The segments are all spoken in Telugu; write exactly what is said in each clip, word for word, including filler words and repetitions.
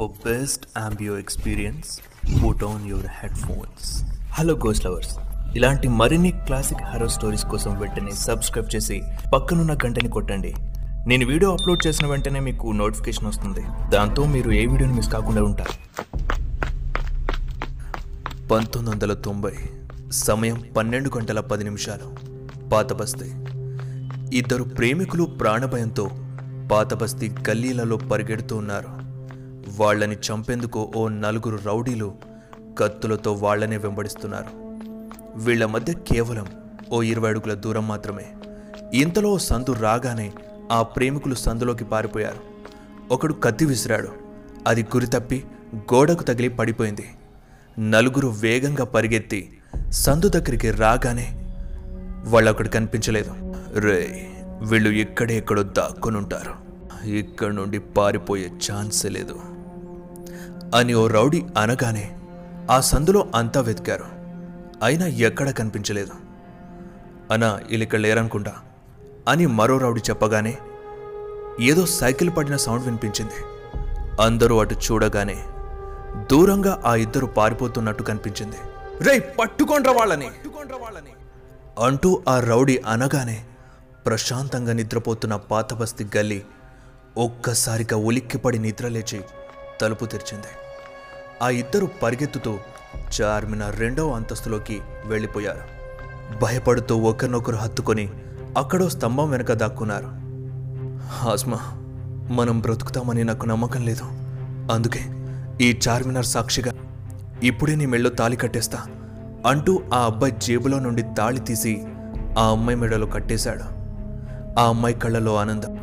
For best ambio experience, put on your headphones. Hello గోస్ లవర్స్, ఇలాంటి మరిన్ని క్లాసిక్ హారర్ స్టోరీస్ కోసం వెంటనే సబ్స్క్రైబ్ చేసి పక్కనున్న గంటని కొట్టండి. నేను వీడియో అప్లోడ్ చేసిన వెంటనే మీకు నోటిఫికేషన్ వస్తుంది. దాంతో మీరు ఏ వీడియోని మిస్ కాకుండా ఉంటారు. పంతొమ్మిది వందల తొంభై సమయం పన్నెండు గంటల పది నిమిషాలు. పాత బస్తీ. ఇద్దరు ప్రేమికులు ప్రాణభయంతో పాత బస్తీ గల్లీలలో పరిగెడుతూ ఉన్నారు. వాళ్ళని చంపేందుకు ఓ నలుగురు రౌడీలు కత్తులతో వాళ్ళనే వెంబడిస్తున్నారు. వీళ్ల మధ్య కేవలం ఓ ఇరవై అడుగుల దూరం మాత్రమే. ఇంతలో సందు రాగానే ఆ ప్రేమికులు సందులోకి పారిపోయారు. ఒకడు కత్తి విసిరాడు. అది గురి తప్పి గోడకు తగిలి పడిపోయింది. నలుగురు వేగంగా పరిగెత్తి సందు దగ్గరికి రాగానే వాళ్ళు అక్కడ కనిపించలేదు. రే, వీళ్ళు ఇక్కడే ఎక్కడో దాక్కుని ఉంటారు, ఇక్కడ నుండి పారిపోయే ఛాన్సే లేదు అని ఓ రౌడీ అనగానే ఆ సందులో అంతా వెతికారు. అయినా ఎక్కడ కనిపించలేదు. అనా, వీళ్ళు ఇక్కడ లేరనుకుంటా అని మరో రౌడీ చెప్పగానే ఏదో సైకిల్ పడిన సౌండ్ వినిపించింది. అందరూ అటు చూడగానే దూరంగా ఆ ఇద్దరు పారిపోతున్నట్టు కనిపించింది. రే, పట్టుకోండ్రా వాళ్ళని అంటూ ఆ రౌడీ అనగానే ప్రశాంతంగా నిద్రపోతున్న పాతబస్తి గల్లి ఒక్కసారిగా ఉలిక్కిపడి నిద్రలేచి తలుపు తెరిచింది. ఆ ఇద్దరు పరిగెత్తుతూ చార్మినార్ రెండవ అంతస్తులోకి వెళ్ళిపోయారు. భయపడుతూ ఒకరినొకరు హత్తుకొని అక్కడో స్తంభం వెనక దాక్కున్నారు. హాస్మా, మనం బ్రతుకుతామని నాకు నమ్మకం లేదు. అందుకే ఈ చార్మినార్ సాక్షిగా ఇప్పుడే నీ మెళ్ళో తాళి కట్టేస్తా అంటూ ఆ అబ్బాయి జేబులో నుండి తాళి తీసి ఆ అమ్మాయి మెడలో కట్టేశాడు. ఆ అమ్మాయి కళ్ళలో ఆనందం.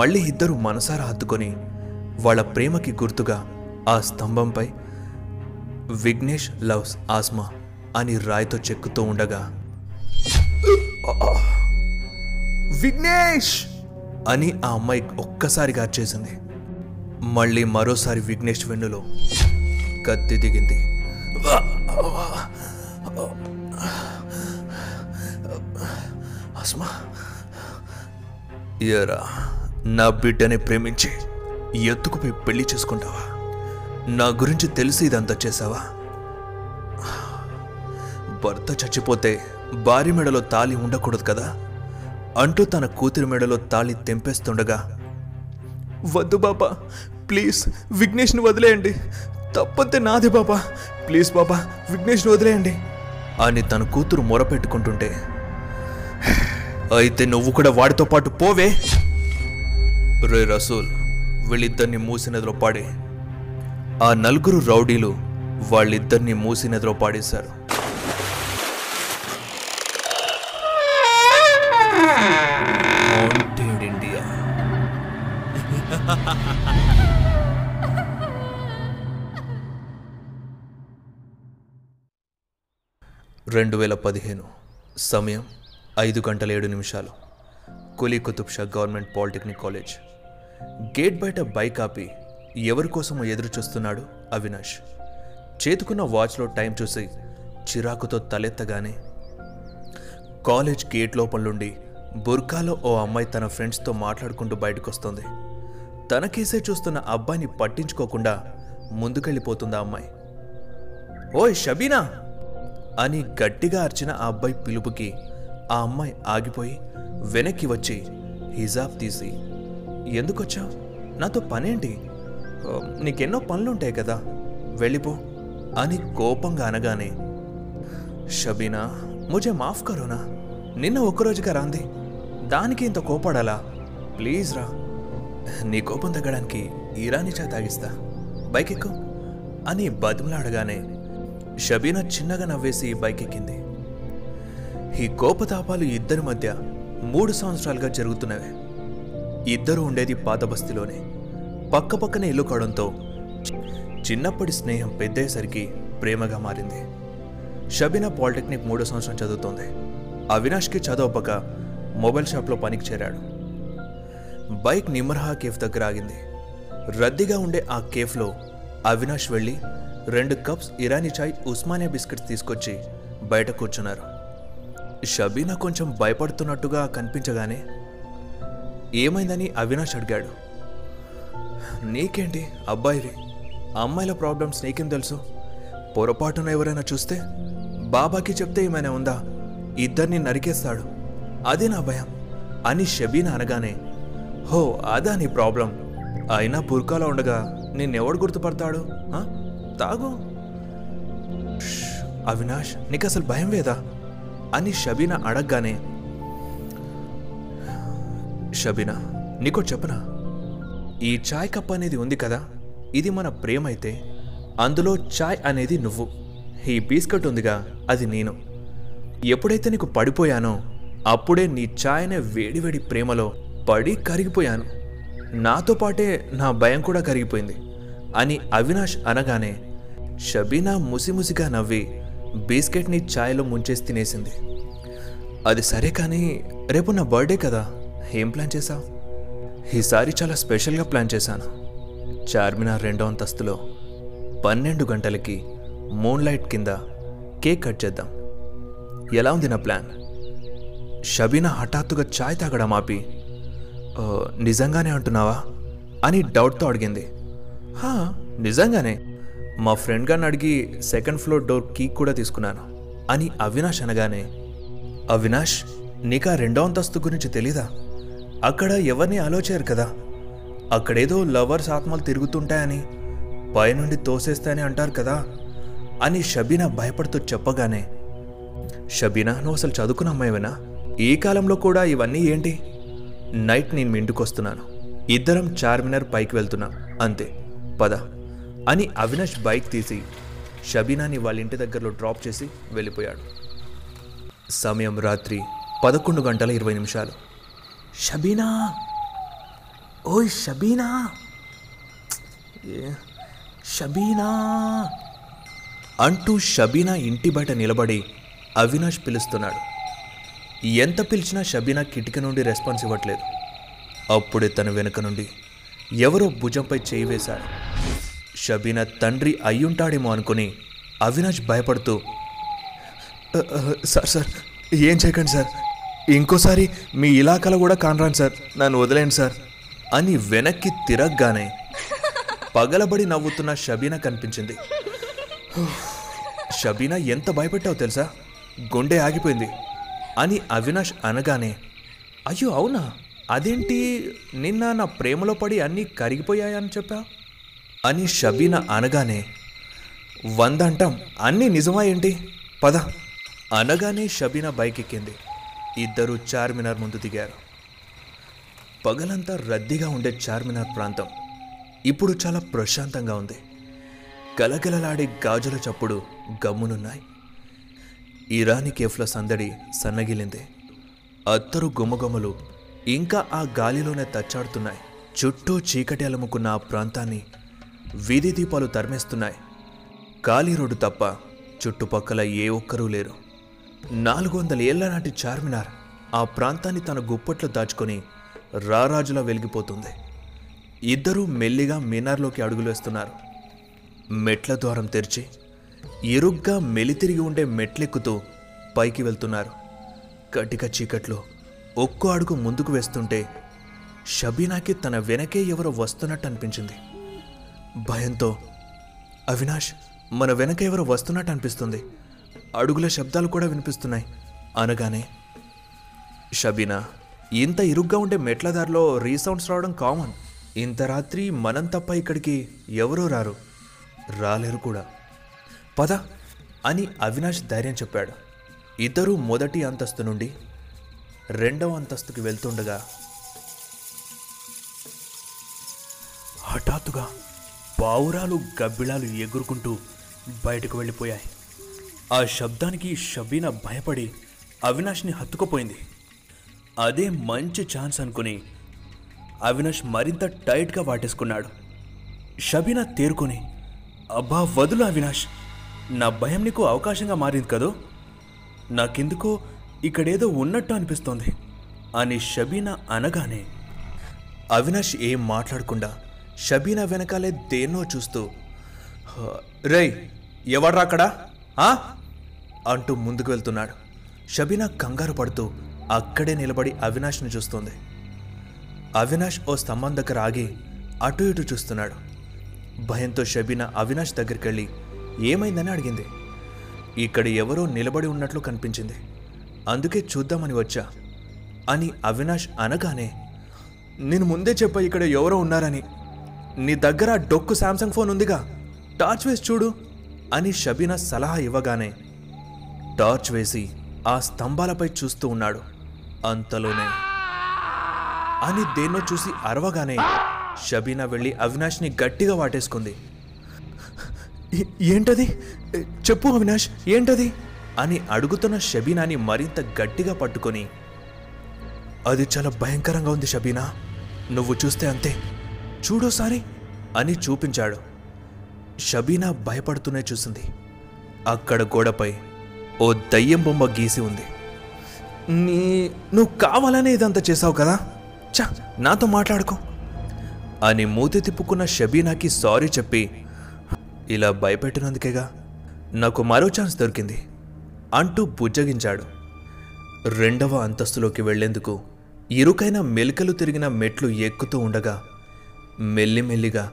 మళ్ళీ ఇద్దరు మనసారా హత్తుకొని వాళ్ళ ప్రేమకి గుర్తుగా ఆ స్తంభంపై విఘ్నేష్ లవ్స్ ఆస్మా అని రాయితో చెక్కుతూ ఉండగా విఘ్నేష్ అని ఆ అమ్మాయి ఒక్కసారిగా అరిచేసింది. మళ్ళీ మరోసారి విఘ్నేష్ వెన్నులో కత్తి దిగింది. అస్మా, ఏరా, నా బిడ్డని ప్రేమించి ఎత్తుకుపోయి పెళ్లి చేసుకుంటావా? నా గురించి తెలిసి ఇదంతా చేసావా? భర్త చచ్చిపోతే భార్య మెడలో తాళి ఉండకూడదు కదా అంటూ తన కూతురి మెడలో తాళి తెంపేస్తుండగా వద్దు బాబా, ప్లీజ్ విఘ్నేష్ని వదిలేయండి, తప్పంతే నాది బాబా, ప్లీజ్ బాబా విఘ్నేష్ని వదిలేయండి అని తన కూతురు మొరపెట్టుకుంటుంటే అయితే నువ్వు కూడా వాడితో పాటు పోవే. రే రసూల్, వీళ్ళిద్దరిని మూసినదిలో పాడే. ఆ నలుగురు రౌడీలు వాళ్ళిద్దరిని మూసినదిలో పాడేశారు. రెండు వేల పదిహేను. సమయం ఐదు గంటల ఏడు నిమిషాలు. Quli Qutub Shah government polytechnic college gate బయట బైక్ ఆపి ఎవరి కోసం ఎదురు చూస్తున్నాడు అవినాష్. చేతుకున్న వాచ్లో టైం చూసి చిరాకుతో తలెత్తగానే కాలేజ్ గేట్ లోపల నుండి బుర్కాలో ఓ అమ్మాయి తన ఫ్రెండ్స్తో మాట్లాడుకుంటూ బయటకు వస్తుంది. తనకేసే చూస్తున్న అబ్బాయిని పట్టించుకోకుండా ముందుకెళ్ళిపోతుంది ఆ అమ్మాయి. ఓయ్ షబీనా అని గట్టిగా అరిచిన ఆ అబ్బాయి పిలుపుకి ఆ అమ్మాయి ఆగిపోయి వెనక్కి వచ్చి హిజాబ్ తీసి ఎందుకొచ్చావు, నాతో పనేంటి, నీకెన్నో పనులుంటాయి కదా, వెళ్ళిపో అని కోపంగా అనగానే షబీనా, ముజే మాఫ్ కరోనా, నిన్న ఒక్కరోజుగా రాంది, దానికి ఇంత కోపడాలా, ప్లీజ్ రా, నీ కోపం తగ్గడానికి ఇరానీ చా తాగిస్తా, బైక్ ఎక్కు అని బతిమలాడగానే షబీనా చిన్నగా నవ్వేసి బైక్ ఎక్కింది. ఈ కోపతాపాలు ఇద్దరి మధ్య మూడు సంవత్సరాలుగా జరుగుతున్నవే. ఇద్దరు ఉండేది పాత బస్తీలోనే. పక్కపక్కనే ఇల్లు కావడంతో చిన్నప్పటి స్నేహం పెద్దయ్యేసరికి ప్రేమగా మారింది. షబీనా పాలిటెక్నిక్ మూడో సంవత్సరం చదువుతోంది. అవినాష్కి చదవపక మొబైల్ షాప్లో పనికి చేరాడు. బైక్ నిమర్హా కేఫ్ దగ్గర ఆగింది. రద్దీగా ఉండే ఆ కేఫ్లో అవినాష్ వెళ్ళి రెండు కప్స్ ఇరానీ చాయ్, ఉస్మానియా బిస్కెట్స్ తీసుకొచ్చి బయట కూర్చున్నారు. షబీనా కొంచెం భయపడుతున్నట్టుగా కనిపించగానే ఏమైందని అవినాష్ అడిగాడు. నీకేంటి అబ్బాయివి, ఆ అమ్మాయిల ప్రాబ్లమ్స్ నీకేం తెలుసు? పొరపాటున ఎవరైనా చూస్తే బాబాకి చెప్తే ఏమైనా ఉందా? ఇద్దరిని నరికేస్తాడు, అదే నా భయం అని షబీనా అనగానే, హో అదా నీ ప్రాబ్లం, అయినా పుర్కాలో ఉండగా నిన్నెవడు గుర్తుపడతాడు? తాగు. అవినాష్, నీకు అసలు భయం లేదా అని షబీనా అడగగానే, షబీనా నీకో చెప్పనా, ఈ చాయ్ కప్ అనేది ఉంది కదా, ఇది మన ప్రేమ అయితే అందులో చాయ్ అనేది నువ్వు, ఈ బిస్కెట్ ఉందిగా అది నేను. ఎప్పుడైతే నీకు పడిపోయానో అప్పుడే నీ చాయ్ అనే వేడివేడి ప్రేమలో పడి కరిగిపోయాను, నాతో పాటే నా భయం కూడా కరిగిపోయింది అని అవినాష్ అనగానే షబీనా ముసిముసిగా నవ్వి బిస్కెట్ని ఛాయ్లో ముంచేసి తినేసింది. అది సరే కానీ రేపు నా బర్త్డే కదా, ఏం ప్లాన్ చేశావు? ఈసారి చాలా స్పెషల్గా ప్లాన్ చేశాను. చార్మినార్ రెండో అంతస్తులో పన్నెండు గంటలకి మూన్ లైట్ కింద కేక్ కట్ చేద్దాం, ఎలా ఉంది నా ప్లాన్? షబీనా హఠాత్తుగా ఛాయ్ తాగడం ఆపి, నిజంగానే అంటున్నావా అని డౌట్తో అడిగింది. నిజంగానే, మా ఫ్రెండ్ గారిని అడిగి సెకండ్ ఫ్లోర్ డోర్ కీ కూడా తీసుకున్నాను అని అవినాష్ అనగానే, అవినాష్ నీకు ఆ రెండో అంతస్తు గురించి తెలీదా? అక్కడ ఎవరిని ఆలోచారు కదా, అక్కడేదో లవర్స్ ఆత్మలు తిరుగుతుంటాయని పైనుండి తోసేస్తాయని అంటారు కదా అని షబీనా భయపడుతూ చెప్పగానే, షబీనా నువ్వు అసలు చదువుకున్న అమ్మాయివేనా? ఈ కాలంలో కూడా ఇవన్నీ ఏంటి? నైట్ నేను మీ ఇంటికి వస్తున్నాను, ఇద్దరం చార్మినార్ పైకి వెళ్తున్నాం అంతే, పద అని అవినాష్ బైక్ తీసి షబీనాని వాళ్ళ ఇంటి దగ్గరలో డ్రాప్ చేసి వెళ్ళిపోయాడు. సమయం రాత్రి పదకొండు గంటల ఇరవై నిమిషాలు. షబీనా, ఓయ్ షబీనా, షబీనా అంటూ షబీనా ఇంటి బయట నిలబడి అవినాష్ పిలుస్తున్నాడు. ఎంత పిలిచినా షబీనా కిటికీ నుండి రెస్పాన్స్ ఇవ్వట్లేదు. అప్పుడే తన వెనుక నుండి ఎవరో భుజంపై చేయి వేశాడు. షబీనా తండ్రి అయ్యుంటాడేమో అనుకుని అవినాష్ భయపడుతూ, సార్ సార్ ఏం చేయకండి సార్, ఇంకోసారి మీ ఇలాకాలో కూడా కానరాను సార్, నన్ను వదిలేండి సార్ అని వెనక్కి తిరగగానే పగలబడి నవ్వుతున్న షబీనా కనిపించింది. షబీనా, ఎంత భయపెట్టావు తెలుసా, గుండె ఆగిపోయింది అని అవినాష్ అనగానే, అయ్యో అవునా, అదేంటి నిన్న నా ప్రేమలో పడి అన్నీ కరిగిపోయాయని చెప్పా అని షబీనా అనగానే, వందంటాం అన్నీ నిజమా ఏంటి, పద అనగానే షబీనా బైక్ ఎక్కింది. ఇద్దరు చార్మినార్ ముందు దిగారు. పగలంతా రద్దీగా ఉండే చార్మినార్ ప్రాంతం ఇప్పుడు చాలా ప్రశాంతంగా ఉంది. గలగలలాడే గాజుల చప్పుడు గమ్మునున్నాయి. ఇరానీ కేఫ్ల సందడి సన్నగిలింది. అత్తరు గుమగుమలు ఇంకా ఆ గాలిలోనే తచ్చాడుతున్నాయి. చుట్టూ చీకటి అలముకున్న ఆ ప్రాంతాన్ని వీధి దీపాలు తరిమేస్తున్నాయి. ఖాళీ రోడ్డు తప్ప చుట్టుపక్కల ఏ ఒక్కరూ లేరు. నాలుగు వందల ఏళ్ల నాటి చార్మినార్ ఆ ప్రాంతాన్ని తన గుప్పట్లో దాచుకొని రారాజులా వెలిగిపోతుంది. ఇద్దరూ మెల్లిగా మినార్లోకి అడుగులు వేస్తున్నారు. మెట్ల ద్వారం తెరిచి ఎరుగ్గా మెలితిరిగి ఉండే మెట్లెక్కుతూ పైకి వెళ్తున్నారు. కటిక చీకట్లో ఒక్కో అడుగు ముందుకు వేస్తుంటే షబీనాకి తన వెనకే ఎవరో వస్తున్నట్టు అనిపించింది. భయంతో, అవినాష్ మన వెనక ఎవరో వస్తున్నట్టు అనిపిస్తుంది, అడుగుల శబ్దాలు కూడా వినిపిస్తున్నాయి అనగానే, షబీనా ఇంత ఇరుగ్గా ఉండే మెట్లదారిలో రీసౌండ్స్ రావడం కామన్, ఇంత రాత్రి మనం తప్ప ఇక్కడికి ఎవరో రారు, రాలేరు కూడా, పద అని అవినాష్ ధైర్యం చెప్పాడు. ఇద్దరూ మొదటి అంతస్తు నుండి రెండవ అంతస్తుకి వెళ్తుండగా హఠాత్తుగా పావురాలు గబ్బిళాలు ఎగురుకుంటూ బయటకు వెళ్ళిపోయాయి. ఆ శబ్దానికి షబీనా భయపడి అవినాష్ని హత్తుకుపోయింది. అదే మంచి ఛాన్స్ అనుకుని అవినాష్ మరింత టైట్గా వాటేసుకున్నాడు. షబీనా తేరుకొని, అబ్బా వదులు అవినాష్, నా భయం నీకు అవకాశంగా మారింది కదూ, నాకెందుకో ఇక్కడేదో ఉన్నట్టు అనిపిస్తోంది అని షబీనా అనగానే అవినాష్ ఏం మాట్లాడకుండా షబీనా వెనకాలే దేన్నో చూస్తూ, రేయ్ ఎవడ్రా అక్కడ అంటూ ముందుకు వెళ్తున్నాడు. షబీనా కంగారు పడుతూ అక్కడే నిలబడి అవినాష్ని చూస్తుంది. అవినాష్ ఓ స్తంభం దగ్గర ఆగి అటు ఇటు చూస్తున్నాడు. భయంతో షబీనా అవినాష్ దగ్గరికి వెళ్ళి ఏమైందని అడిగింది. ఇక్కడ ఎవరో నిలబడి ఉన్నట్లు కనిపించింది, అందుకే చూద్దామని వచ్చా అని అవినాష్ అనగానే, నేను ముందే చెప్పా ఇక్కడ ఎవరో ఉన్నారని, నీ దగ్గర డొక్కు శాంసంగ్ ఫోన్ ఉందిగా, టార్చ్ వేసి చూడు అని షబీనా సలహా ఇవ్వగానే టార్చ్ వేసి ఆ స్తంభాలపై చూస్తూ ఉన్నాడు. అంతలోనే అని దేన్నో చూసి అరవగానే షబీనా వెళ్ళి అవినాష్ని గట్టిగా వాటేసుకుంది. ఏంటది చెప్పు అవినాష్, ఏంటది అని అడుగుతున్న షబీనాని మరింత గట్టిగా పట్టుకొని, అది చాలా భయంకరంగా ఉంది షబీనా, నువ్వు చూస్తే అంతే, చూడోసారి అని చూపించాడు. షబీనా భయపడుతూనే చూసింది. అక్కడ గోడపై ఓ దయ్యం బొమ్మ గీసి ఉంది. నీ నువ్వు కావాలనే ఇదంతా చేసావు కదా, చా నాతో మాట్లాడుకో అని మూతి తిప్పుకున్న షబీనాకి సారీ చెప్పి, ఇలా భయపెట్టినందుకేగా నాకు మరో ఛాన్స్ దొరికింది అంటూ బుజ్జగించాడు. రెండవ అంతస్తులోకి వెళ్లేందుకు ఇరుకైన మెలికలు తిరిగిన మెట్లు ఎక్కుతూ ఉండగా మెల్లిమెల్లిగా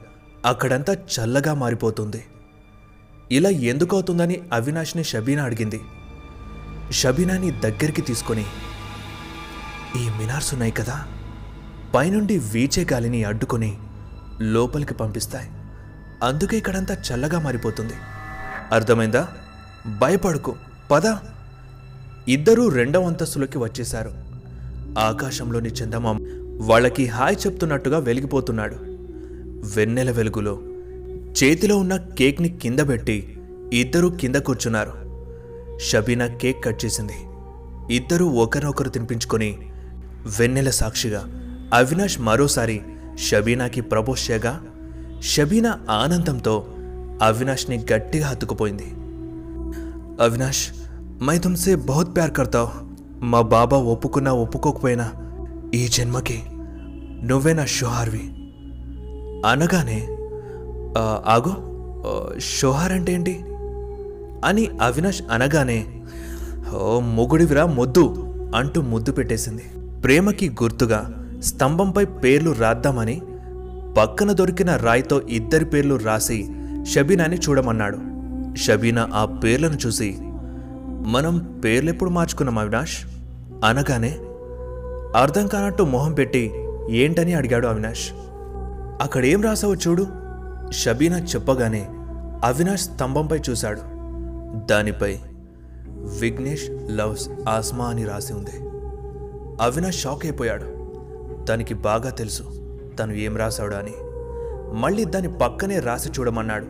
అక్కడంతా చల్లగా మారిపోతుంది. ఇలా ఎందుకవుతుందని అవినాష్ని షబీనా అడిగింది. షబీనాని దగ్గరికి తీసుకొని, ఈ మినార్స్ ఉన్నాయి కదా, పైనుండి వీచే గాలిని అడ్డుకొని లోపలికి పంపిస్తాయి, అందుకే ఇక్కడంతా చల్లగా మారిపోతుంది, అర్థమైందా, భయపడుకో పద. ఇద్దరూ రెండవ అంతస్తులోకి వచ్చేశారు. ఆకాశంలోని చందమామ వాళ్ళకి హాయ్ చెప్తున్నట్టుగా వెలిగిపోతున్నాడు. వెన్నెల వెలుగులో చేతిలో ఉన్న కేక్ని కింద పెట్టి ఇద్దరూ కింద కూర్చున్నారు. షబీనా కేక్ కట్ చేసింది. ఇద్దరూ ఒకరినొకరు తినిపించుకొని వెన్నెల సాక్షిగా అవినాష్ మరోసారి షబీనాకి ప్రపోజ్ చేయగా షబీనా ఆనందంతో అవినాష్ని గట్టిగా హత్తుకుపోయింది. అవినాష్, మై తుమ్సే బహుత్ ప్యార్ కర్తావు, మా బాబా ఒప్పుకున్నా ఒప్పుకోకపోయినా ఈ జన్మకి నువ్వే నా షోహార్వి అనగానే, ఆగో షోహార్ అంటే ఏంటి అని అవినాష్ అనగానే, ఓ మొగుడివిరా ముద్దు అంటూ ముద్దు పెట్టేసింది. ప్రేమకి గుర్తుగా స్తంభంపై పేర్లు రాద్దామని పక్కన దొరికిన రాయితో ఇద్దరి పేర్లు రాసి షబీనాని చూడమన్నాడు. షబీనా ఆ పేర్లను చూసి, మనం పేర్లెప్పుడు మార్చుకున్నాం అవినాష్ అనగానే అర్థం కానట్టు మొహం పెట్టి ఏంటని అడిగాడు అవినాష్. అక్కడేం రాసావో చూడు షబీనా చెప్పగానే అవినాష్ స్తంభంపై చూశాడు. దానిపై విఘ్నేష్ లవ్స్ ఆస్మా అని రాసి ఉంది. అవినాష్ షాక్ అయిపోయాడు. తనకి బాగా తెలుసు తను ఏం రాశాడు అని. మళ్ళీ దాని పక్కనే రాసి చూడమన్నాడు.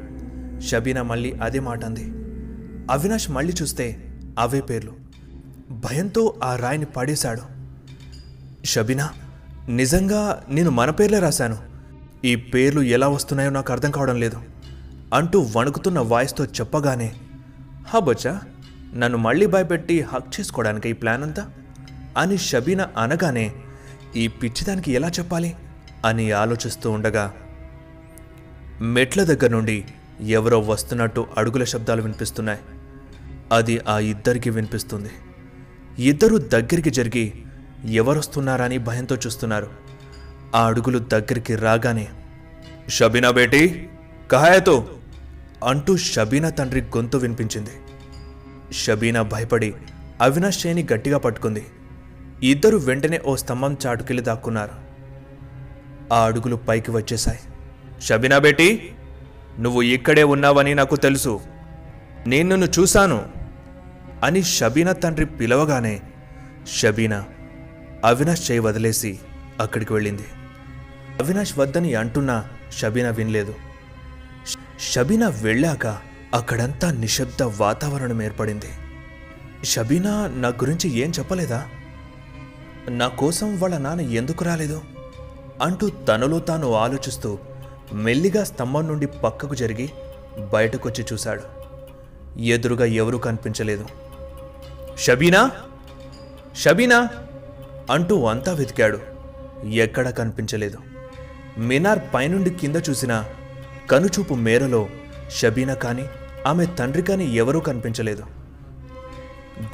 షబీనా మళ్ళీ అదే మాట అంది. అవినాష్ మళ్ళీ చూస్తే అవే పేర్లు. భయంతో ఆ రాయిని పడేశాడు. షబీనా, నిజంగా నేను మన పేర్లే రాశాను, ఈ పేర్లు ఎలా వస్తున్నాయో నాకు అర్థం కావడం లేదు అంటూ వణుకుతున్న వాయిస్తో చెప్పగానే, హా బొచ్చా, నన్ను మళ్ళీ భయపెట్టి హక్ చేసుకోవడానికి ఈ ప్లాన్ అంతా అని షబీనా అనగానే, ఈ పిచ్చిదానికి ఎలా చెప్పాలి అని ఆలోచిస్తూ ఉండగా మెట్ల దగ్గర నుండి ఎవరో వస్తున్నట్టు అడుగుల శబ్దాలు వినిపిస్తున్నాయి. అది ఆ ఇద్దరికి వినిపిస్తుంది. ఇద్దరు దగ్గరికి జరిగి ఎవరొస్తున్నారని భయంతో చూస్తున్నారు. ఆ అడుగులు దగ్గరికి రాగానే, షబీనా బేటీ కహాయతో అంటూ షబీనా తండ్రి గొంతు వినిపించింది. షబీనా భయపడి అవినాష్ చేయిని గట్టిగా పట్టుకుంది. ఇద్దరు వెంటనే ఓ స్తంభం చాటుకెళ్ళి దాక్కున్నారు. ఆ అడుగులు పైకి వచ్చేశాయి. షబీనా బేటీ, నువ్వు ఇక్కడే ఉన్నావని నాకు తెలుసు, నేను నిన్ను చూశాను అని షబీనా తండ్రి పిలవగానే షబీనా అవినాష్ చేయి వదిలేసి అక్కడికి వెళ్ళింది. అవినాష్ వద్దని అంటున్నా షబీనా వినలేదు. షబీనా వెళ్ళాక అక్కడంతా నిశ్శబ్ద వాతావరణం ఏర్పడింది. షబీనా, నా గురించి ఏం చెప్పలేదా, నా కోసం వాళ్ళ నాన్న ఎందుకు రాలేదు అంటూ తనలో తాను ఆలోచిస్తూ మెల్లిగా స్తంభం నుండి పక్కకు జరిగి బయటకొచ్చి చూశాడు. ఎదురుగా ఎవరూ కనిపించలేదు. షబీనా, షబీనా అంటూ అంతా వెతికాడు. ఎక్కడా కనిపించలేదు. మినార్ పైనుండి కింద చూసిన కనుచూపు మేరలో షబీనా కానీ ఆమె తండ్రి కానీ ఎవరూ కనిపించలేదు.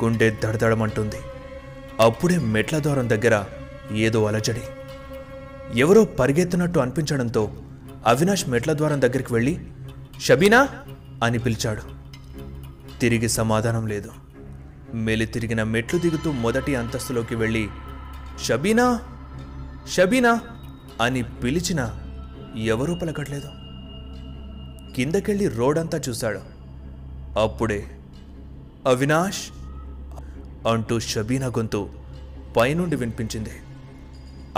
గుండె దడదడమంటుంది. అప్పుడే మెట్ల ద్వారం దగ్గర ఏదో అలజడి, ఎవరో పరిగెత్తినట్టు అనిపించడంతో అవినాష్ మెట్ల ద్వారం దగ్గరికి వెళ్ళి షబీనా అని పిలిచాడు. తిరిగి సమాధానం లేదు. మెలి తిరిగిన మెట్లు దిగుతూ మొదటి అంతస్తులోకి వెళ్ళి షబీనా షబీనా అని పిలిచినా ఎవరూ పలకట్లేదు. కిందకెళ్ళి రోడంతా చూశాడు. అప్పుడే అవినాష్ అంటూ షబీనా గొంతు పైనుండి వినిపించింది.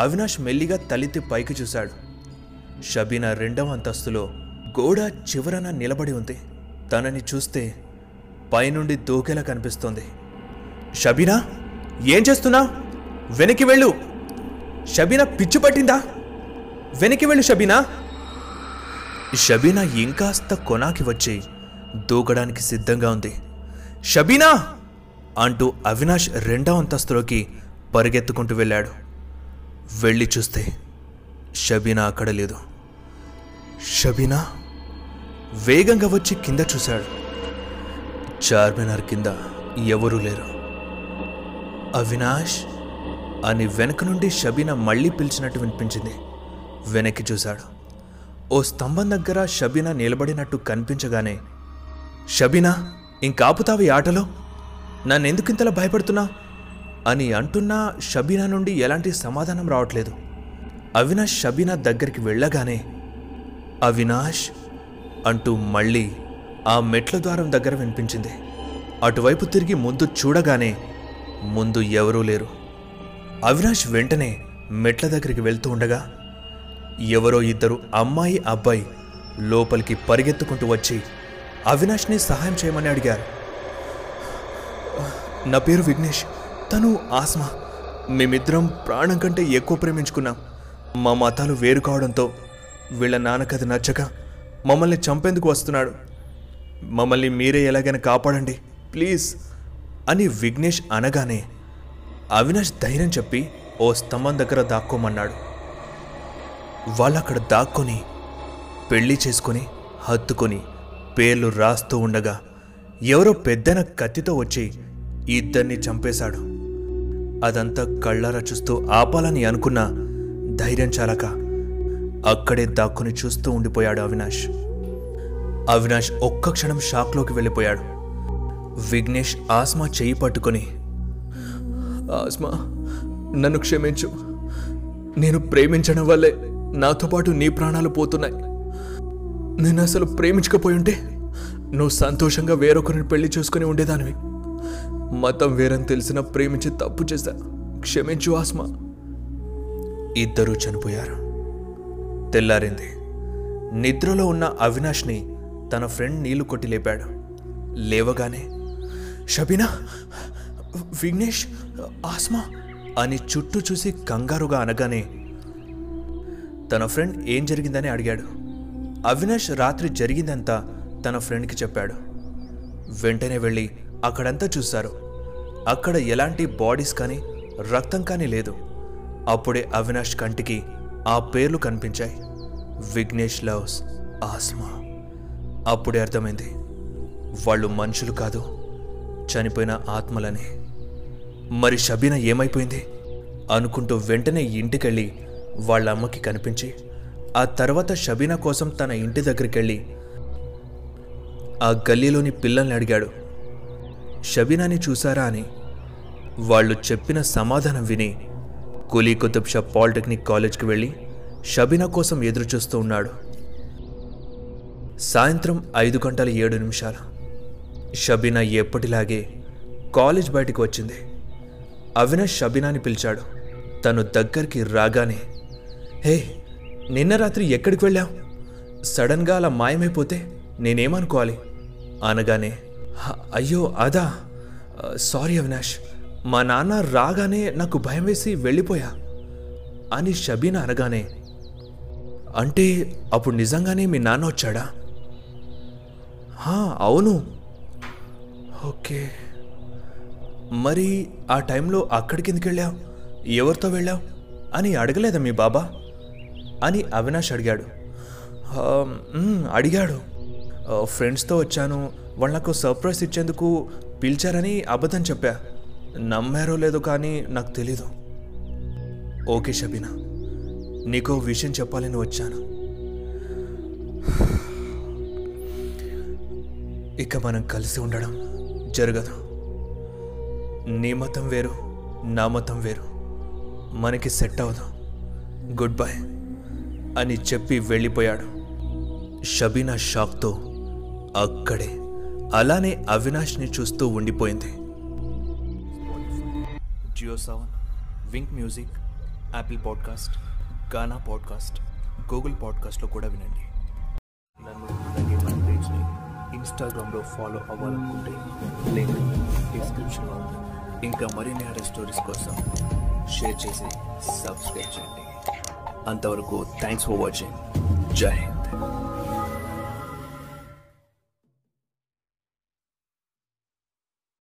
అవినాష్ మెల్లిగా తలెత్తి పైకి చూశాడు. షబీనా రెండవ అంతస్తులో గోడ చివరన నిలబడి ఉంది. తనని చూస్తే పైనుండి దూకేలా కనిపిస్తోంది. షబీనా, ఏం చేస్తున్నా? వెనక్కి వెళ్ళు. షబీనా, పిచ్చు పట్టిందా? వెనక్కి వెళ్ళు షబీనా. షబీనా ఇంకాస్త కొనాకి వచ్చి దూకడానికి సిద్ధంగా ఉంది. షబీనా అంటూ అవినాష్ రెండవ అంతస్తులోకి పరిగెత్తుకుంటూ వెళ్ళాడు. వెళ్ళి చూస్తే షబీనా అక్కడ లేదు. షబీనా వేగంగా వచ్చి కింద చూశాడు. చార్మినార్ కింద ఎవరూ లేరు. అవినాష్ అని వెనక నుండి షబీనా మళ్ళీ పిలిచినట్టు వినిపించింది. వెనక్కి చూశాడు. ఓ స్తంభం దగ్గర షబీనా నిలబడినట్టు కనిపించగానే, షబీనా, ఇంకాపుతావు ఈ ఆటలో? నన్నెందుకింతలా భయపడుతున్నా అని అంటున్నా షబీనా నుండి ఎలాంటి సమాధానం రావట్లేదు. అవినాష్ షబీనా దగ్గరికి వెళ్ళగానే అవినాష్ అంటూ మళ్ళీ ఆ మెట్ల ద్వారం దగ్గర వినిపించింది. అటువైపు తిరిగి ముందు చూడగానే ముందు ఎవరూ లేరు. అవినాష్ వెంటనే మెట్ల దగ్గరికి వెళ్తూ ఉండగా ఎవరో ఇద్దరు అమ్మాయి అబ్బాయి లోపలికి పరిగెత్తుకుంటూ వచ్చి అవినాష్ని సహాయం చేయమని అడిగారు. నా పేరు విఘ్నేష్, తను ఆస్మా. మేమిద్దరం ప్రాణం కంటే ఎక్కువ ప్రేమించుకున్నాం. మా మతాలు వేరు కావడంతో వీళ్ళ నాన్నకది నచ్చక మమ్మల్ని చంపేందుకు వస్తున్నాడు. మమ్మల్ని మీరే ఎలాగైనా కాపాడండి ప్లీజ్ అని విఘ్నేష్ అనగానే అవినాష్ ధైర్యం చెప్పి ఓ స్తంభం దగ్గర దాక్కోమన్నాడు. వాళ్ళు అక్కడ దాక్కొని పెళ్లి చేసుకొని హత్తుకొని పేర్లు రాస్తూ ఉండగా ఎవరో పెద్దన కత్తితో వచ్చి ఇద్దరిని చంపేశాడు. అదంతా కళ్ళారా చూస్తూ ఆపాలని అనుకున్న ధైర్యం చాలక అక్కడే దాక్కుని చూస్తూ ఉండిపోయాడు అవినాష్. అవినాష్ ఒక్క క్షణం షాక్లోకి వెళ్ళిపోయాడు. విఘ్నేష్ ఆస్మా చెయ్యి పట్టుకొని, ఆస్మా నన్ను క్షమించు, నేను ప్రేమించడం వల్లే నాతో పాటు నీ ప్రాణాలు పోతున్నాయి. నేను అసలు ప్రేమించకపోయుంటే నువ్వు సంతోషంగా వేరొకరిని పెళ్లి చేసుకుని ఉండేదానివి. మతం వేరని తెలిసినా ప్రేమించి తప్పు చేశా, క్షమించు ఆస్మా. ఇద్దరూ చనిపోయారు. తెల్లారింది. నిద్రలో ఉన్న అవినాష్ని తన ఫ్రెండ్ నీళ్లు కొట్టి లేపాడు. లేవగానే షబీనా, విఘ్నేష్, ఆస్మా అని చుట్టూ చూసి కంగారుగా అనగానే తన ఫ్రెండ్ ఏం జరిగిందని అడిగాడు. అవినాష్ రాత్రి జరిగిందంతా తన ఫ్రెండ్కి చెప్పాడు. వెంటనే వెళ్ళి అక్కడంతా చూశారు. అక్కడ ఎలాంటి బాడీస్ కానీ రక్తం కానీ లేదు. అప్పుడే అవినాష్ కంటికి ఆ పేర్లు కనిపించాయి, విఘ్నేష్ లవ్స్ ఆస్మా. అప్పుడే అర్థమైంది వాళ్ళు మనుషులు కాదు, చనిపోయిన ఆత్మలని. మరి షబీనా ఏమైపోయింది అనుకుంటూ వెంటనే ఇంటికెళ్ళి వాళ్ళ అమ్మకి కనిపించి, ఆ తర్వాత షబీనా కోసం తన ఇంటి దగ్గరికి వెళ్ళి ఆ గల్లీలోని పిల్లల్ని అడిగాడు, షబీనాని చూసారా అని. వాళ్ళు చెప్పిన సమాధానం విని కుల్లీ కుతుబ్ షా పాలిటెక్నిక్ కాలేజ్కి వెళ్ళి షబీనా కోసం ఎదురుచూస్తూ ఉన్నాడు. సాయంత్రం ఐదు గంటల ఏడు నిమిషాలు షబీనా ఎప్పటిలాగే కాలేజ్ బయటకు వచ్చింది. అవినాష్ షబీనాని పిలిచాడు. తను దగ్గరికి రాగానే, హే, నిన్న రాత్రి ఎక్కడికి వెళ్ళావు? సడన్గా అలా మాయమైపోతే నేనేమనుకోవాలి అనగానే, అయ్యో అదా, సారీ అవినాష్, మా నాన్న రాగానే నాకు భయం వేసి వెళ్ళిపోయా అని షబీనా అనగానే, అంటే అప్పుడు నిజంగానే మీ నాన్న వచ్చాడా? అవును. ఓకే, మరి ఆ టైంలో అక్కడికి ఎందుకు వెళ్ళావు, ఎవరితో వెళ్ళావు అని అడగలేదా మీ బాబా అని అవినాష్ అడిగాడు. అడిగాడు. ఫ్రెండ్స్తో వచ్చాను, వాళ్ళు నాకు సర్ప్రైజ్ ఇచ్చేందుకు పిలిచారని అబద్ధం చెప్పా. నమ్మారో లేదో కానీ నాకు తెలీదు. ఓకే షబీనా, నీకో విషయం చెప్పాలని వచ్చాను. ఇక మనం కలిసి ఉండడం జరగదు. నీ మతం వేరు, నా మతం వేరు, మనకి సెట్ అవ్వదు, గుడ్ బై అని చెప్పి వెళ్ళిపోయాడు. షబీనా షాక్తో అక్కడే అలానే అవినాష్ని చూస్తూ ఉండిపోయింది. Jio Saavn, Wynk music, Apple podcast, Gaana podcast, Google పాడ్కాస్ట్లో కూడా వినండి. నన్ను అలాగే మన పేజ్ని ఇన్స్టాగ్రామ్లో ఫాలో అవ్వాలనుకుంటే లింక్ డిస్క్రిప్షన్లో ఉంది. ఇంకా మరిన్ని అదర్ స్టోరీస్ కోసం షేర్ చేసి సబ్స్క్రైబ్ చేయండి. అంతవరకు థ్యాంక్స్ ఫర్ వాచింగ్. జై హింద్.